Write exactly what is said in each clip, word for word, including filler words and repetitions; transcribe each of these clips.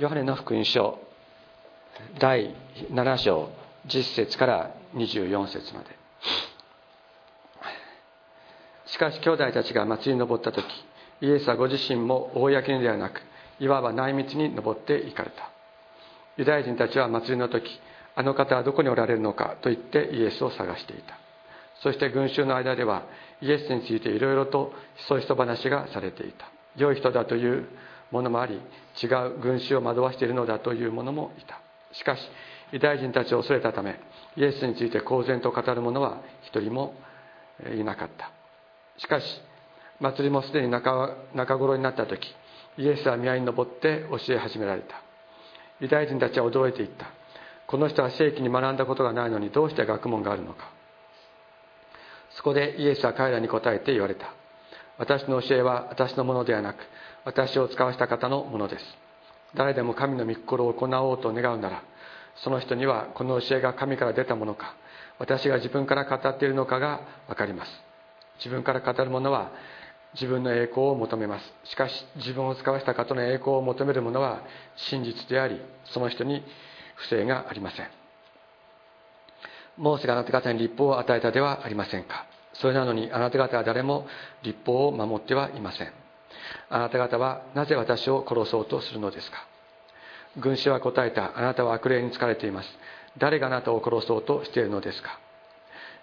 ヨハネの福音書だいなな章じゅっ節からにじゅうよん節まで。しかし兄弟たちが祭りに登った時、イエスはご自身も公にではなく、いわば内密に登って行かれた。ユダヤ人たちは祭りの時、あの方はどこにおられるのかと言ってイエスを探していた。そして群衆の間ではイエスについていろいろとひそひそ話がされていた。良い人だというものもあり、違う群衆を惑わしているのだというものもいた。しかしユダヤ人たちを恐れたため、イエスについて公然と語る者は一人もいなかった。しかし祭りもすでに 中, 中頃になった時、イエスは宮に登って教え始められた。ユダヤ人たちは驚いていった。この人は正規に学んだことがないのに、どうして学問があるのか。そこでイエスは彼らに答えて言われた。私の教えは私のものではなく、私を使わした方のものです。誰でも神の御心を行おうと願うなら、その人にはこの教えが神から出たものか、私が自分から語っているのかが分かります。自分から語る者は自分の栄光を求めます。しかし自分を使わした方の栄光を求める者は真実であり、その人に不正がありません。モーセがあなた方に律法を与えたではありませんか。それなのにあなた方は誰も律法を守ってはいません。あなた方はなぜ私を殺そうとするのですか。群衆は答えた。あなたは悪霊に疲れています。誰があなたを殺そうとしているのですか。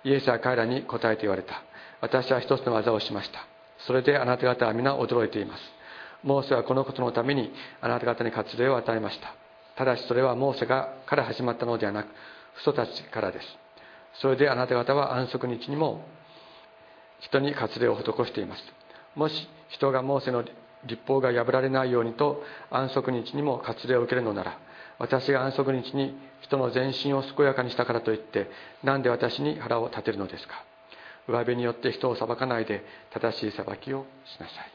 イエスは彼らに答えて言われた。私は一つの技をしました。それであなた方は皆驚いています。モーセはこのことのためにあなた方に割礼を与えました。ただしそれはモーセがから始まったのではなく、父祖たちからです。それであなた方は安息日にも人に割礼を施しています。もし人がモーセの律法が破られないようにと安息日にも割礼を受けるのなら、私が安息日に人の全身を健やかにしたからといって、なんで私に腹を立てるのですか。上辺によって人を裁かないで、正しい裁きをしなさい。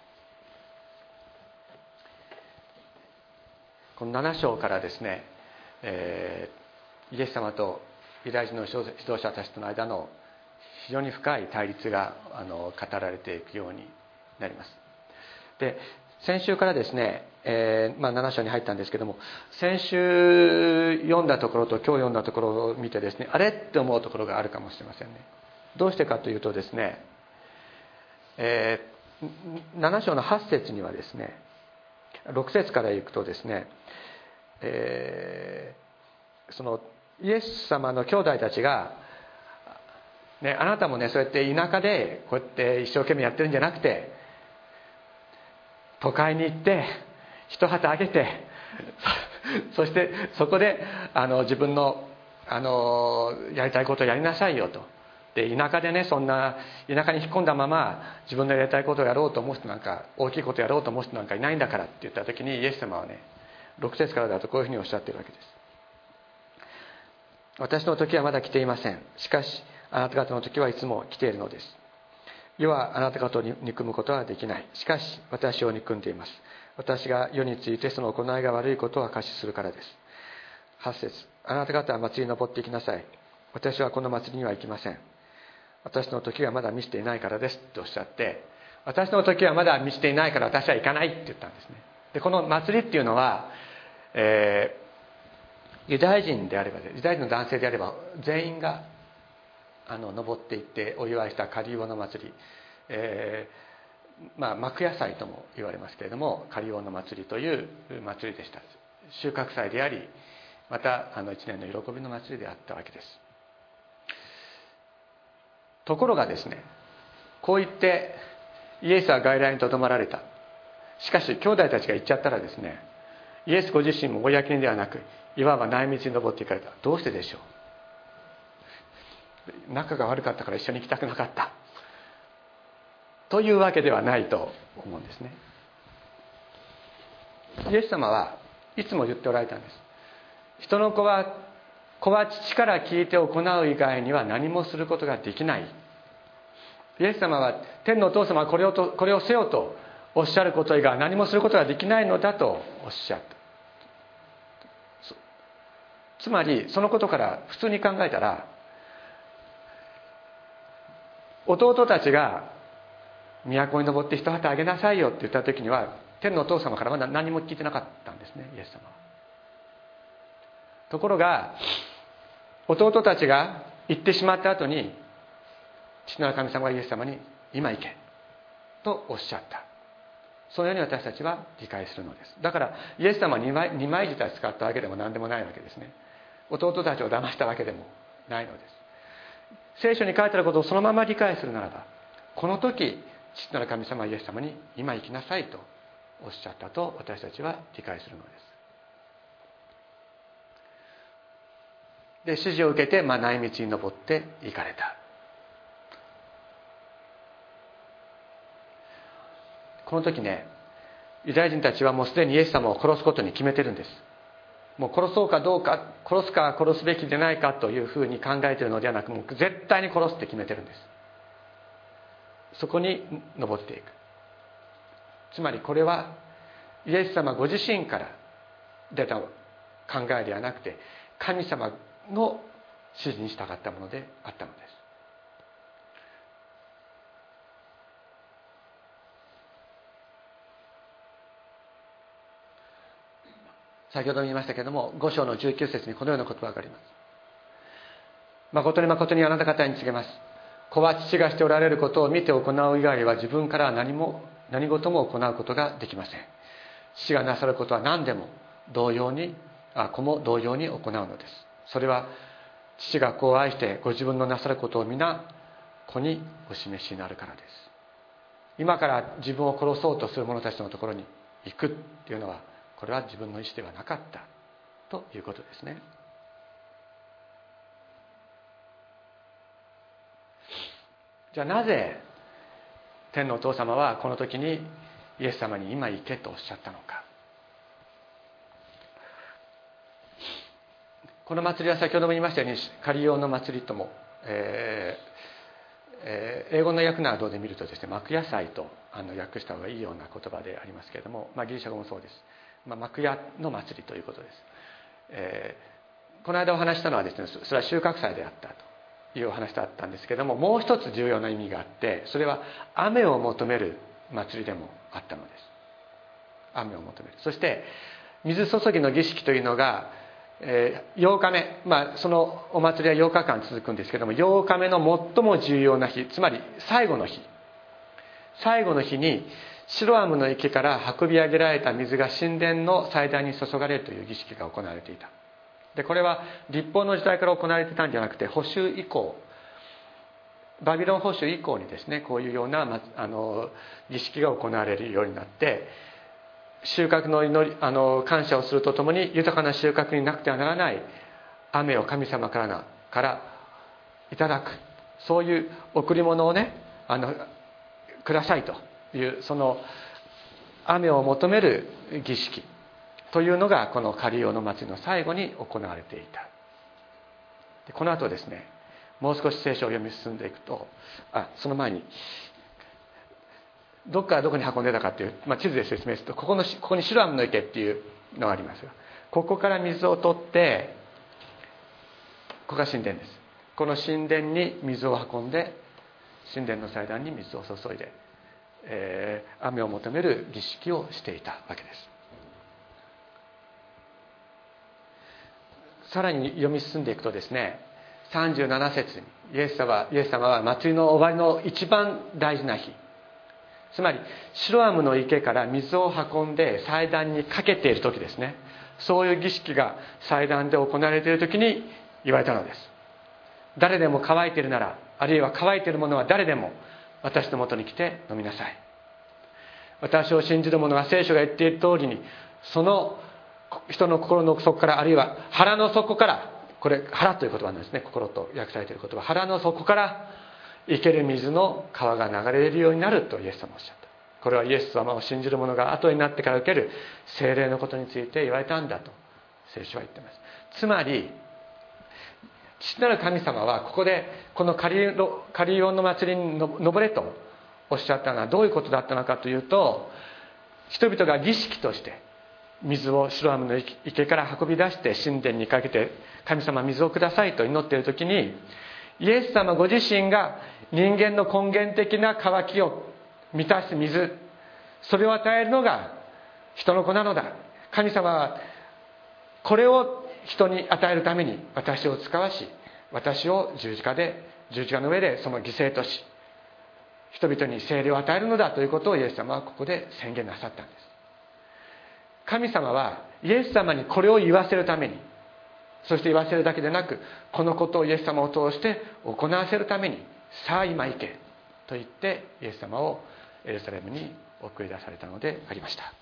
このなな章からですね、えー、イエス様とユダヤ人の指導者たちとの間の非常に深い対立があの語られていくようになります。で、先週からですね、えーまあ、なな章に入ったんですけども、先週読んだところと今日読んだところを見てですね、あれって思うところがあるかもしれませんね。どうしてかというとですね、えー、なな章のはち節にはですね、ろく節からいくとですね、えー、そのイエス様の兄弟たちが、ね、あなたもね、そうやって田舎でこうやって一生懸命やってるんじゃなくて、都会に行って一旗あげて、そしてそこであの自分の、あのやりたいことをやりなさいよと。で、田舎でね、そんな田舎に引っ込んだまま自分のやりたいことをやろうと思う人なんか、大きいことをやろうと思う人なんかいないんだからって言った時に、イエス様はね、ろく節からだとこういうふうにおっしゃっているわけです。私の時はまだ来ていません。しかしあなた方の時はいつも来ているのです。世はあなた方を憎むことはできない。しかし私を憎んでいます。私が世についてその行いが悪いことを証しするからです。はち節、あなた方は祭りに登っていきなさい。私はこの祭りには行きません。私の時はまだ満ちていないからですっておっしゃって、私の時はまだ満ちていないから私は行かないって言ったんですね。で、この祭りっていうのは、えー、ユダヤ人であれば、ユダヤ人の男性であれば全員があの登っていってお祝いしたカリオの祭り、えーまあ、幕屋祭とも言われますけれども、カリオの祭りという祭りでした。収穫祭であり、またあの一年の喜びの祭りであったわけです。ところがですね、こう言ってイエスは外来にとどまられた。しかし兄弟たちが行っちゃったらですね、イエスご自身も公にではなく、いわば内密に登っていかれた。どうしてでしょう。仲が悪かったから一緒に行きたくなかったというわけではないと思うんですね。イエス様はいつも言っておられたんです。人の子は子は父から聞いて行う以外には何もすることができない。イエス様は天のお父様はこれをとこれをせよとおっしゃること以外は何もすることができないのだとおっしゃった。つまりそのことから普通に考えたら、弟たちが都に登って一旗あげなさいよって言った時には、天のお父様からまだ何も聞いてなかったんですね、イエス様は。ところが弟たちが行ってしまった後に、父なる神様がイエス様に今行けとおっしゃった。そのように私たちは理解するのです。だからイエス様は二枚、二枚舌使ったわけでも何でもないわけですね。弟たちを騙したわけでもないのです。聖書に書いてあることをそのまま理解するならば、この時父なる神様はイエス様に今行きなさいとおっしゃったと私たちは理解するのです。で、指示を受けて、まあ、内道に登って行かれた。この時ね、ユダヤ人たちはもうすでにイエス様を殺すことに決めてるんです。もう殺そうかどうか、殺すか殺すべきでないかというふうに考えてるのではなく、もう絶対に殺すって決めてるんです。そこに登っていく。つまりこれはイエス様ご自身から出た考えではなくて、神様の指示に従ったものであったのです。先ほども言いましたけれども、ご章のじゅうきゅう節にこのような言葉があります。誠に誠にあなた方に告げます。子は父がしておられることを見て行う以外は自分からは何も何事も行うことができません。父がなさることは何でも同様にあ子も同様に行うのです。それは父が子を愛してご自分のなさることを皆子にお示しになるからです。今から自分を殺そうとする者たちのところに行くっていうのは、これは自分の意思ではなかったということですね。じゃあなぜ天のお父様はこの時にイエス様に今行けとおっしゃったのか。この祭りは先ほども言いましたようにカリオの祭りとも、えーえー、英語の訳などで見るとですね、幕屋祭とあの訳した方がいいような言葉でありますけれども、まあ、ギリシャ語もそうです、まあ、幕屋の祭りということです、えー、この間お話したのはですね、それは収穫祭であったというお話だったんですけれども、もう一つ重要な意味があって、それは雨を求める祭りでもあったのです。雨を求める。そして水注ぎの儀式というのがようかめ、まあ、そのお祭りはようかかん続くんですけれども、ようかめの最も重要な日、つまり最後の日最後の日にシロアムの池から運び上げられた水が神殿の祭壇に注がれるという儀式が行われていた。で、これは律法の時代から行われていたんじゃなくて、捕囚以降、バビロン捕囚以降にですね、こういうような、ま、あの儀式が行われるようになって、収穫の祈り、あの感謝をするとともに、豊かな収穫になくてはならない雨を神様からなからいただく、そういう贈り物をね、あのくださいという、その雨を求める儀式というのがこのカリオの祭りの最後に行われていた。で、この後ですね、もう少し聖書を読み進んでいくと、あその前にどこからどこに運んでたかという、まあ、地図で説明すると、ここのここにシロアムの池っていうのがありますよ。ここから水を取って、ここが神殿です。この神殿に水を運んで、神殿の祭壇に水を注いで、えー、雨を求める儀式をしていたわけです。さらに読み進んでいくとですね、さんじゅうなな節にイエス様、イエス様は祭りの終わりの一番大事な日、つまりシロアムの池から水を運んで祭壇にかけている時ですね、そういう儀式が祭壇で行われている時に言われたのです。誰でも乾いているなら、あるいは乾いているものは誰でも私のもとに来て飲みなさい。私を信じる者は聖書が言っている通りに、その人の心の底から、あるいは腹の底から、これ腹という言葉なんですね、心と訳されている言葉、腹の底から生ける水の川が流れるようになるとイエス様はおっしゃった。これはイエス様を信じる者が後になってから受ける聖霊のことについて言われたんだと聖書は言っています。つまり父なる神様はここでこのカリオ、カリオの祭りに登れとおっしゃったのはどういうことだったのかというと、人々が儀式として水をシロアムの池から運び出して神殿にかけて、神様水をくださいと祈っている時に、イエス様ご自身が人間の根源的な渇きを満たす水、それを与えるのが人の子なのだ。神様はこれを人に与えるために私を使わし、私を十字架で十字架の上でその犠牲とし、人々に聖霊を与えるのだということをイエス様はここで宣言なさったんです。神様はイエス様にこれを言わせるために、そして言わせるだけでなく、このことをイエス様を通して行わせるために、さあ今行けと言ってイエス様をエルサレムに送り出されたのでありました。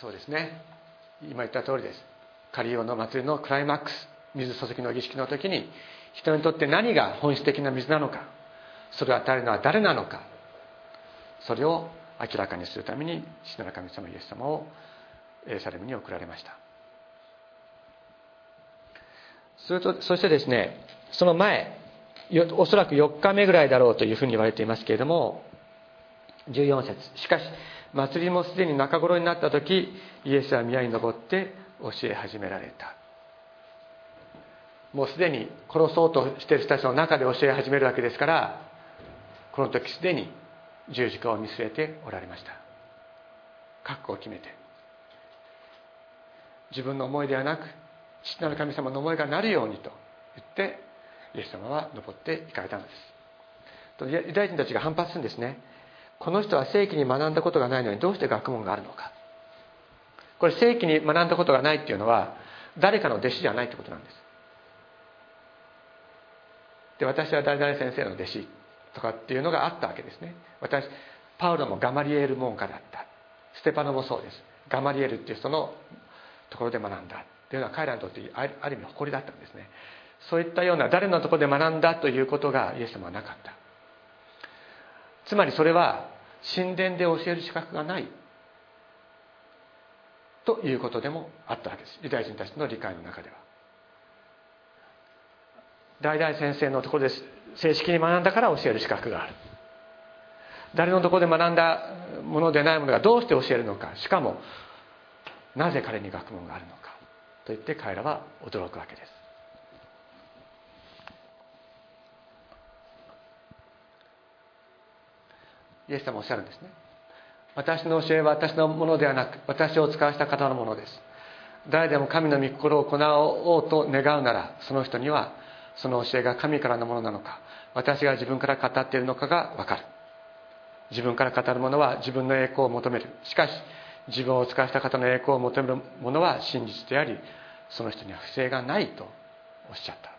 そうですね、今言った通りです。カリオの祭りのクライマックス、水注ぎの儀式の時に、人にとって何が本質的な水なのか、それを与えるのは誰なのか、それを明らかにするために父なる神様イエス様をエルサレムに送られました。それとそしてですね、その前、おそらくよっかめぐらいだろうというふうに言われていますけれども、じゅうよん節、しかし祭りもすでに中頃になった時、イエスは宮に登って教え始められた。もうすでに殺そうとしている人たちの中で教え始めるわけですから、この時すでに十字架を見据えておられました。覚悟を決めて、自分の思いではなく父なる神様の思いがなるようにと言ってイエス様は登って行かれたのです。ユダヤ人たちが反発するんですね。この人は正規に学んだことがないのにどうして学問があるのか。これ、正規に学んだことがないっていうのは誰かの弟子じゃないってことなんです。で、私は誰々先生の弟子とかっていうのがあったわけですね。私、パウロもガマリエール門下だった、ステパノもそうです。ガマリエールっていう人のところで学んだっていうのは彼らにとってある意味誇りだったんですね。そういったような誰のところで学んだということがイエス様はなかった。つまりそれは神殿で教える資格がないということでもあったわけです。ユダヤ人たちの理解の中では、大々先生のところで正式に学んだから教える資格がある。誰のところで学んだものでないものがどうして教えるのか、しかもなぜ彼に学問があるのかといって彼らは驚くわけです。イエス様はおっしゃるんですね。私の教えは私のものではなく、私を使わした方のものです。誰でも神の御心を行おうと願うなら、その人にはその教えが神からのものなのか、私が自分から語っているのかが分かる。自分から語る者は自分の栄光を求める。しかし自分を使わした方の栄光を求める者は真実であり、その人には不正がないとおっしゃった。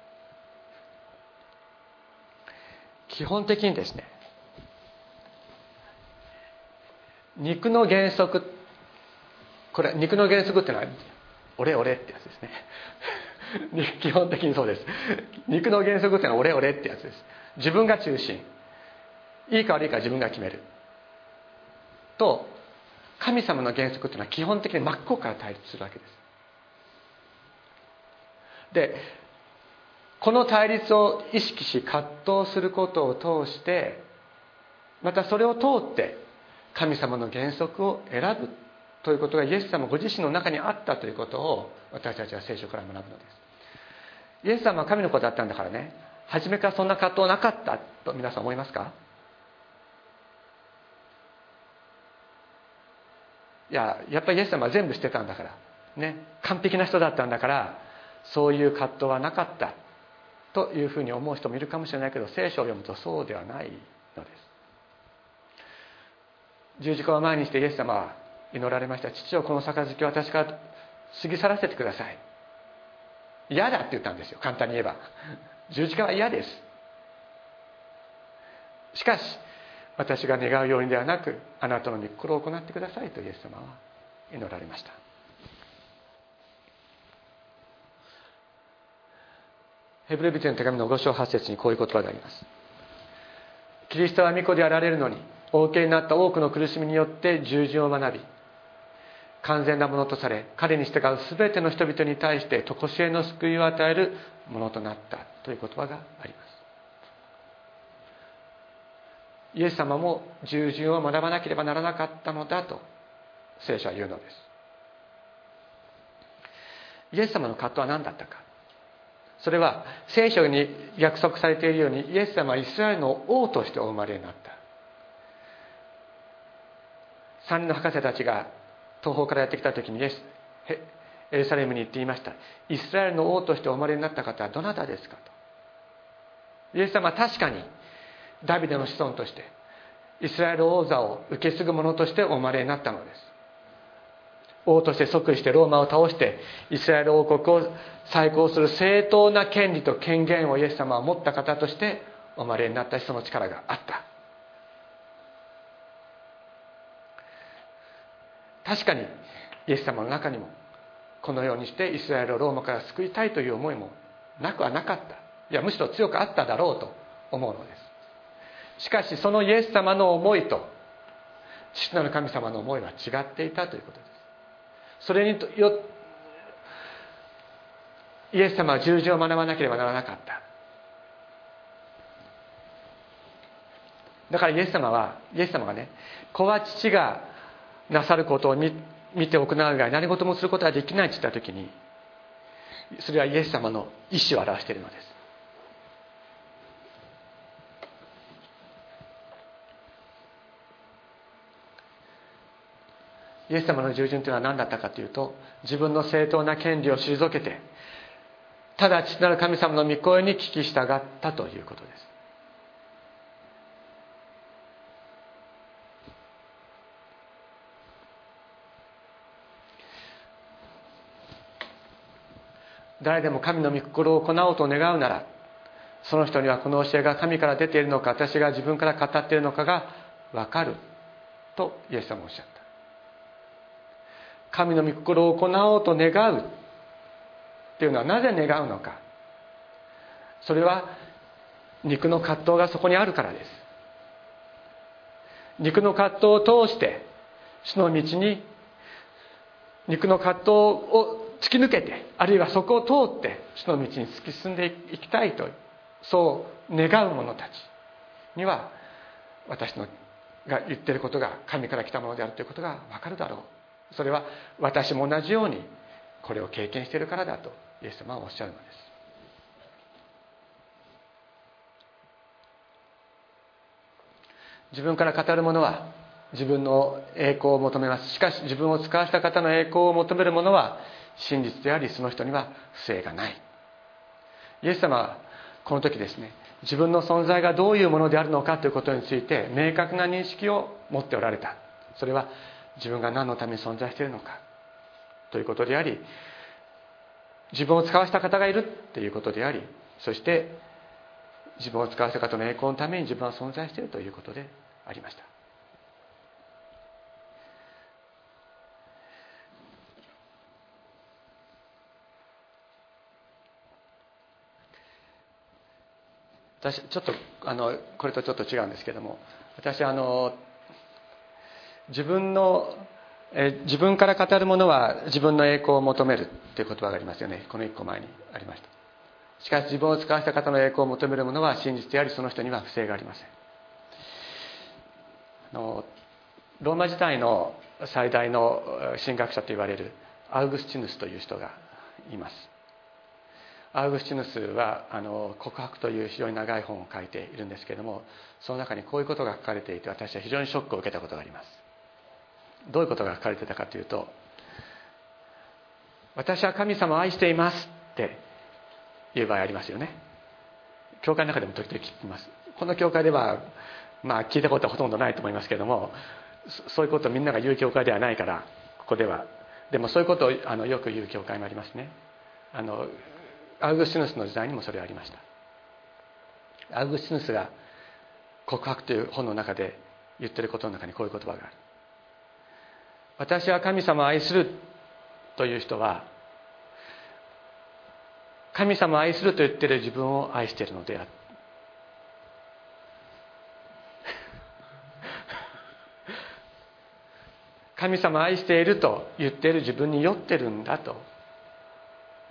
基本的にですね、肉の原則、これ肉の原則ってのは俺俺ってやつですね基本的にそうです。肉の原則ってのは俺俺ってやつです。自分が中心、いいか悪いか自分が決めると、神様の原則ってのは基本的に真っ向から対立するわけです。で、この対立を意識し葛藤することを通して、またそれを通って神様の原則を選ぶということがイエス様ご自身の中にあったということを私たちは聖書から学ぶのです。イエス様は神の子だったんだからね、初めからそんな葛藤なかったと皆さん思いますか。いや、やっぱりイエス様は全部してたんだからね、完璧な人だったんだから、そういう葛藤はなかったというふうに思う人もいるかもしれないけど、聖書を読むとそうではないのです。十字架を前にしてイエス様は祈られました。父をこの杯を私から過ぎ去らせてください。嫌だって言ったんですよ。簡単に言えば十字架は嫌です。しかし私が願うようにではなく、あなたの御心を行ってくださいとイエス様は祈られました。ヘブル人への手紙のご章はち節にこういう言葉があります。キリストは御子であられるのに、お受けになった多くの苦しみによって従順を学び、完全なものとされ、彼に従うすべての人々に対してとこしえの救いを与えるものとなったという言葉があります。イエス様も従順を学ばなければならなかったのだと聖書は言うのです。イエス様の葛藤は何だったか。それは聖書に約束されているように、イエス様はイスラエルの王としてお生まれになった。さんにんの博士たちが東方からやってきた時にイエスエルサレムに行っていました。イスラエルの王としてお生まれになった方はどなたですかと。イエス様は確かにダビデの子孫としてイスラエル王座を受け継ぐ者としてお生まれになったのです。王として即位してローマを倒してイスラエル王国を再興する正当な権利と権限をイエス様は持った方としてお生まれになった人の力があった。確かにイエス様の中にもこのようにしてイスラエルをローマから救いたいという思いもなくはなかった、いやむしろ強くあっただろうと思うのです。しかしそのイエス様の思いと父なる神様の思いは違っていたということです。それによイエス様は十字を学ばなければならなかった。だからイエス様はイエス様がね、子は父がなさることを見見て行う以外何事もすることはできないと言った時に、それはイエス様の意思を表しているのです。イエス様の従順というのは何だったかというと、自分の正当な権利を退けてただ父なる神様の御声に聞き従ったということです。誰でも神の御心を行おうと願うなら、その人にはこの教えが神から出ているのか、私が自分から語っているのかが分かるとイエス様はおっしゃった。神の御心を行おうと願うっていうのはなぜ願うのか、それは肉の葛藤がそこにあるからです。肉の葛藤を通して主の道に、肉の葛藤を突き抜けて、あるいはそこを通って主の道に突き進んでいきたいとそう願う者たちには、私のが言っていることが神から来たものであるということが分かるだろう。それは私も同じようにこれを経験しているからだとイエス様はおっしゃるのです。自分から語る者は自分の栄光を求めます。しかし自分を使わした方の栄光を求める者は真実であり、その人には不正がない。イエス様はこの時ですね、自分の存在がどういうものであるのかということについて明確な認識を持っておられた。それは自分が何のために存在しているのかということであり、自分を使わした方がいるということであり、そして自分を使わした方の栄光のために自分は存在しているということでありました。私ちょっとあのこれとちょっと違うんですけども、私あの自分のえ自分から語るものは自分の栄光を求めるという言葉がありますよね。このいっこまえにありました。しかし自分を使わした方の栄光を求めるものは真実であり、その人には不正がありません。あのローマ時代の最大の神学者と言われるアウグスチヌスという人がいます。アウグスチヌスはあの告白という非常に長い本を書いているんですけれども、その中にこういうことが書かれていて、私は非常にショックを受けたことがあります。どういうことが書かれていたかというと、私は神様を愛していますって言う場合ありますよね。教会の中でも時々聞きます。この教会ではまあ聞いたことはほとんどないと思いますけれども、そういうことをみんなが言う教会ではないから、ここではでもそういうことをあのよく言う教会もありますね。あのアウグスチヌスの時代にもそれはありました。アウグスチヌスが告白という本の中で言っていることの中にこういう言葉がある。私は神様を愛するという人は、神様を愛すると言っている自分を愛しているのである神様を愛していると言っている自分に酔ってるんだと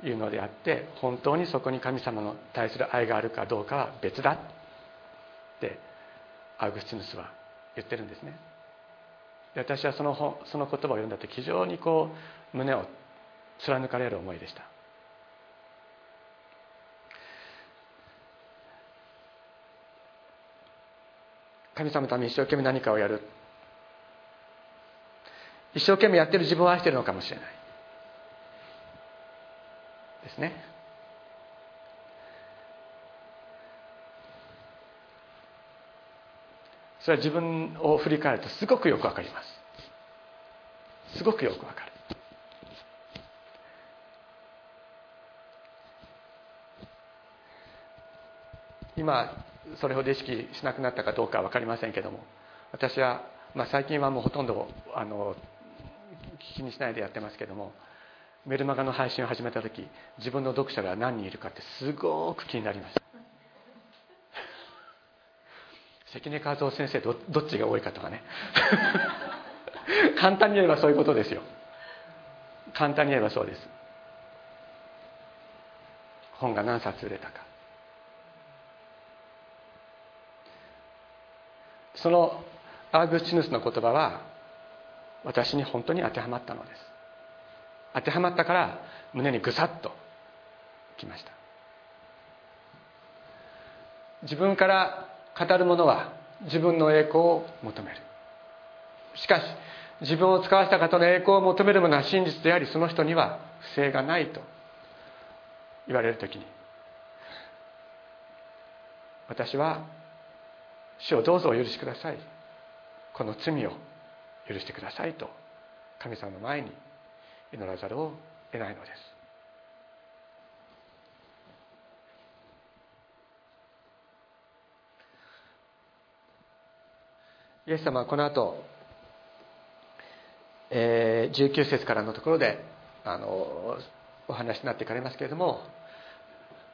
いうのであって、本当にそこに神様の対する愛があるかどうかは別だってアウグスチヌスは言ってるんですね。で私はその本、その言葉を読んだ時、非常にこう胸を貫かれる思いでした。神様のために一生懸命何かをやる、一生懸命やってる自分を愛してるのかもしれないですね。それは自分を振り返るとすごくよくわかります。すごくよくわかる。今それほど意識しなくなったかどうかは分かりませんけども、私は、まあ、最近はもうほとんどあの気にしないでやってますけども、メルマガの配信を始めた時、自分の読者が何人いるかってすごく気になりました。関根和夫先生 ど, どっちが多いかとかね簡単に言えばそういうことですよ。簡単に言えばそうです。本が何冊売れたか、そのアウグスチヌスの言葉は私に本当に当てはまったのです。当てはまったから胸にぐさっときました。自分から語るものは自分の栄光を求める。しかし自分を使わせた方の栄光を求めるものは真実であり、その人には不正がないと言われるときに、私は主をどうぞお許しください、この罪を許してくださいと神様の前に祈らざるを得ないのです。イエス様はこの後、えー、じゅうきゅう節からのところであのお話になっていかれますけれども、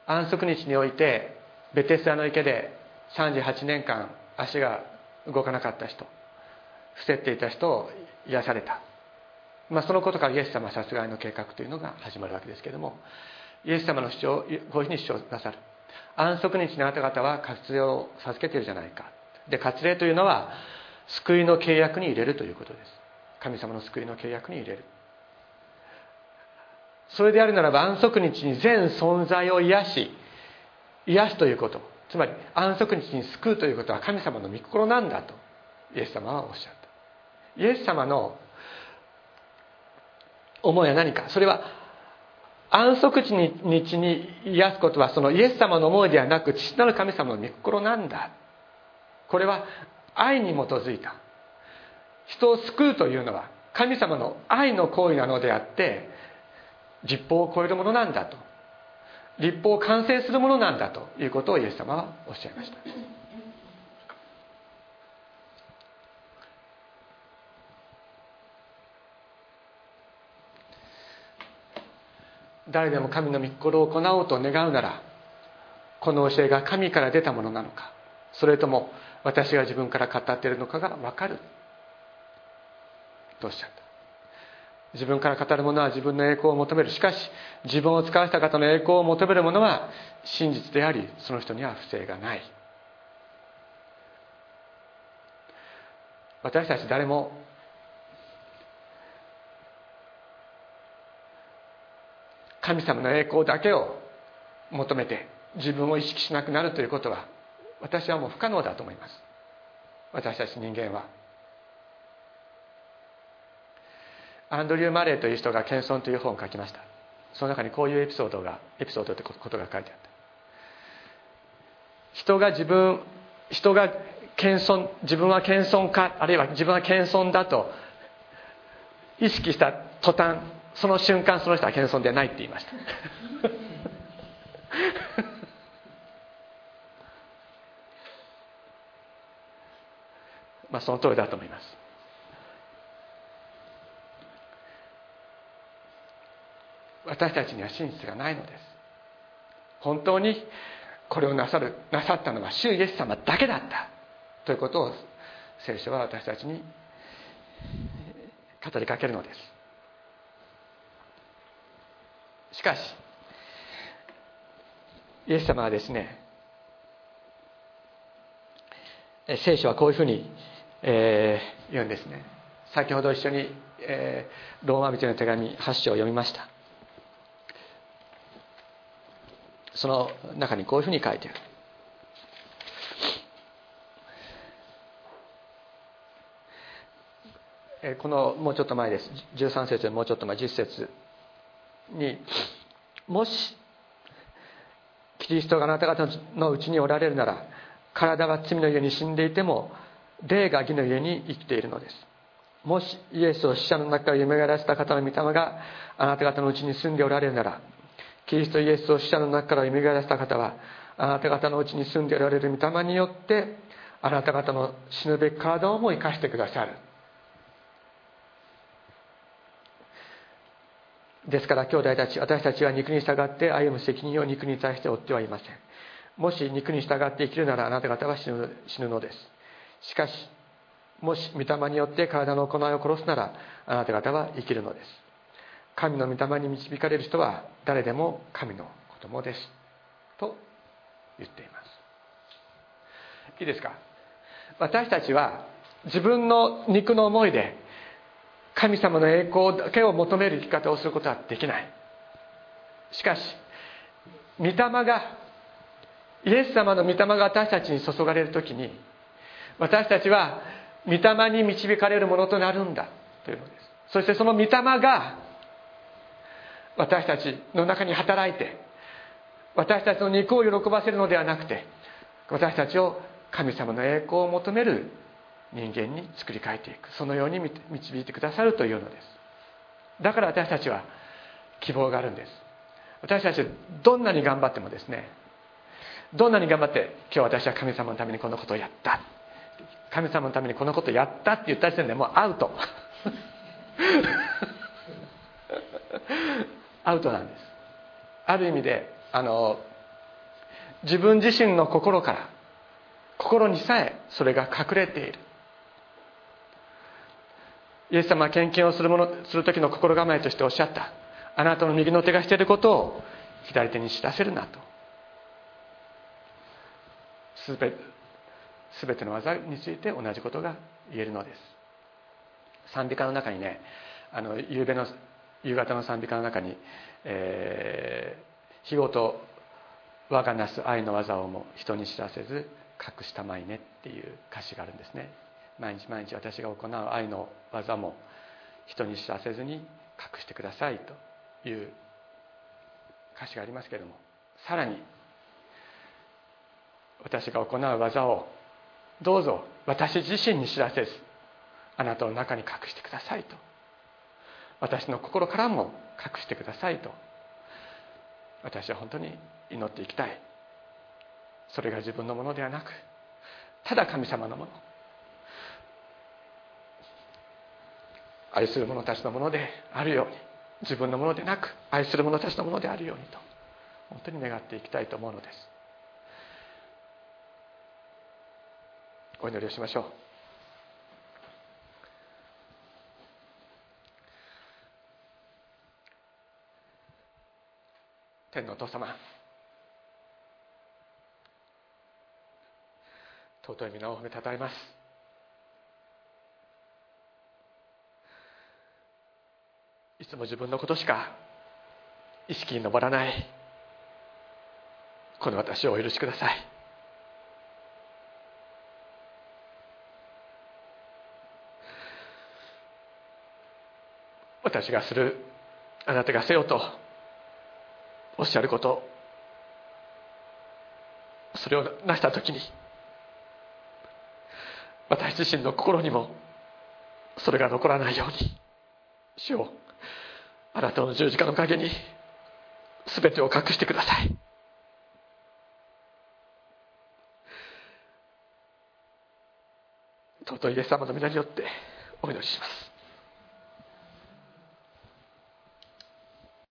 安息日においてベテスダの池でさんじゅうはちねんかん足が動かなかった人、伏せっていた人を癒された、まあ、そのことからイエス様殺害の計画というのが始まるわけですけれども、イエス様の主張をこういうふうに主張なさる。安息日にあなた方は割礼を授けているじゃないか。で、割礼というのは救いの契約に入れるということです。神様の救いの契約に入れる。それであるならば安息日に全存在を癒し、癒すということ、つまり安息日に救うということは神様の御心なんだとイエス様はおっしゃった。イエス様の思いは何か、それは安息日に癒すことはそのイエス様の思いではなく父なる神様の御心なんだ。これは愛に基づいた、人を救うというのは神様の愛の行為なのであって律法を超えるものなんだと、律法を完成するものなんだということをイエス様はおっしゃいました。誰でも神の御心を行おうと願うなら、この教えが神から出たものなのか、それとも私が自分から語っているのかが分かるとおっしゃった。自分から語る者は自分の栄光を求める。しかし自分を使わせた方の栄光を求める者は真実であり、その人には不正がない。私たち誰も神様の栄光だけを求めて自分を意識しなくなるということは、私はもう不可能だと思います。私たち人間は。アンドリュー・マレーという人が謙遜という本を書きました。その中にこういうエピソードがエピソードということが書いてあった。人が自分人が謙遜自分は謙遜か、あるいは自分は謙遜だと意識した途端、その瞬間その人は謙遜ではないって言いましたまあその通りだと思います。私たちには真実がないのです。本当にこれをなさる、なさったのは主イエス様だけだったということを聖書は私たちに語りかけるのです。しかしイエス様はですね、聖書はこういうふうに、えー、言うんですね。先ほど一緒に、えー、ローマ人の手紙はち章を読みました。その中にこういうふうに書いてある。このもうちょっと前です、じゅうさんせつよりもうちょっと前、じゅっせつに、もしキリストがあなた方のうちにおられるなら、体は罪のゆえに死んでいても霊が義のゆえに生きているのです。もしイエスを死者の中からよみがえらせた方の御霊があなた方のうちに住んでおられるなら、キリストイエスを死者の中からよみがえらせた方はあなた方のうちに住んでおられる御霊によってあなた方の死ぬべき体をも生かしてくださる。ですから兄弟たち、私たちは肉に従って歩む責任を肉に対して負ってはいません。もし肉に従って生きるならあなた方は死ぬ、死ぬのです。しかしもし御霊によって体の行いを殺すならあなた方は生きるのです。神の御霊に導かれる人は誰でも神の子供ですと言っています。いいですか。私たちは自分の肉の思いで神様の栄光だけを求める生き方をすることはできない。しかし御霊が、イエス様の御霊が私たちに注がれるときに、私たちは御霊に導かれるものとなるんだというのです。そしてその御霊が私たちの中に働いて、私たちの肉を喜ばせるのではなくて、私たちを神様の栄光を求める人間に作り変えていく、そのように導いてくださるというのです。だから私たちは希望があるんです。私たちはどんなに頑張ってもですね、どんなに頑張って今日私は神様のためにこのことをやった、神様のためにこのことをやったって言った時点でもうアウトアウトなんです。ある意味であの自分自身の心から、心にさえそれが隠れている。イエス様は献金をするものする時の心構えとしておっしゃった、あなたの右の手がしていることを左手に知らせるなと。すべて、すべての技について同じことが言えるのです。賛美歌の中にね、あの夕べの夕方の賛美歌の中に、えー、日ごと我がなす愛の技をも人に知らせず隠したまいねっていう歌詞があるんですね。毎日毎日私が行う愛の技も人に知らせずに隠してくださいという歌詞がありますけれども、さらに私が行う技をどうぞ私自身に知らせずあなたの中に隠してくださいと、私の心からも隠してくださいと、私は本当に祈っていきたい。それが自分のものではなく、ただ神様のもの、愛する者たちのものであるように、自分のものでなく愛する者たちのものであるようにと本当に願っていきたいと思うのです。お祈りをしましょう。天のお父様、尊い皆を褒めたたえます。いつも自分のことしか意識に上らないこの私をお許しください。私がする、あなたがせよとおっしゃること、それをなしたときに私自身の心にもそれが残らないように、主よ、あなたの十字架の陰に全てを隠してください。尊いイエス様の名によってお祈りします。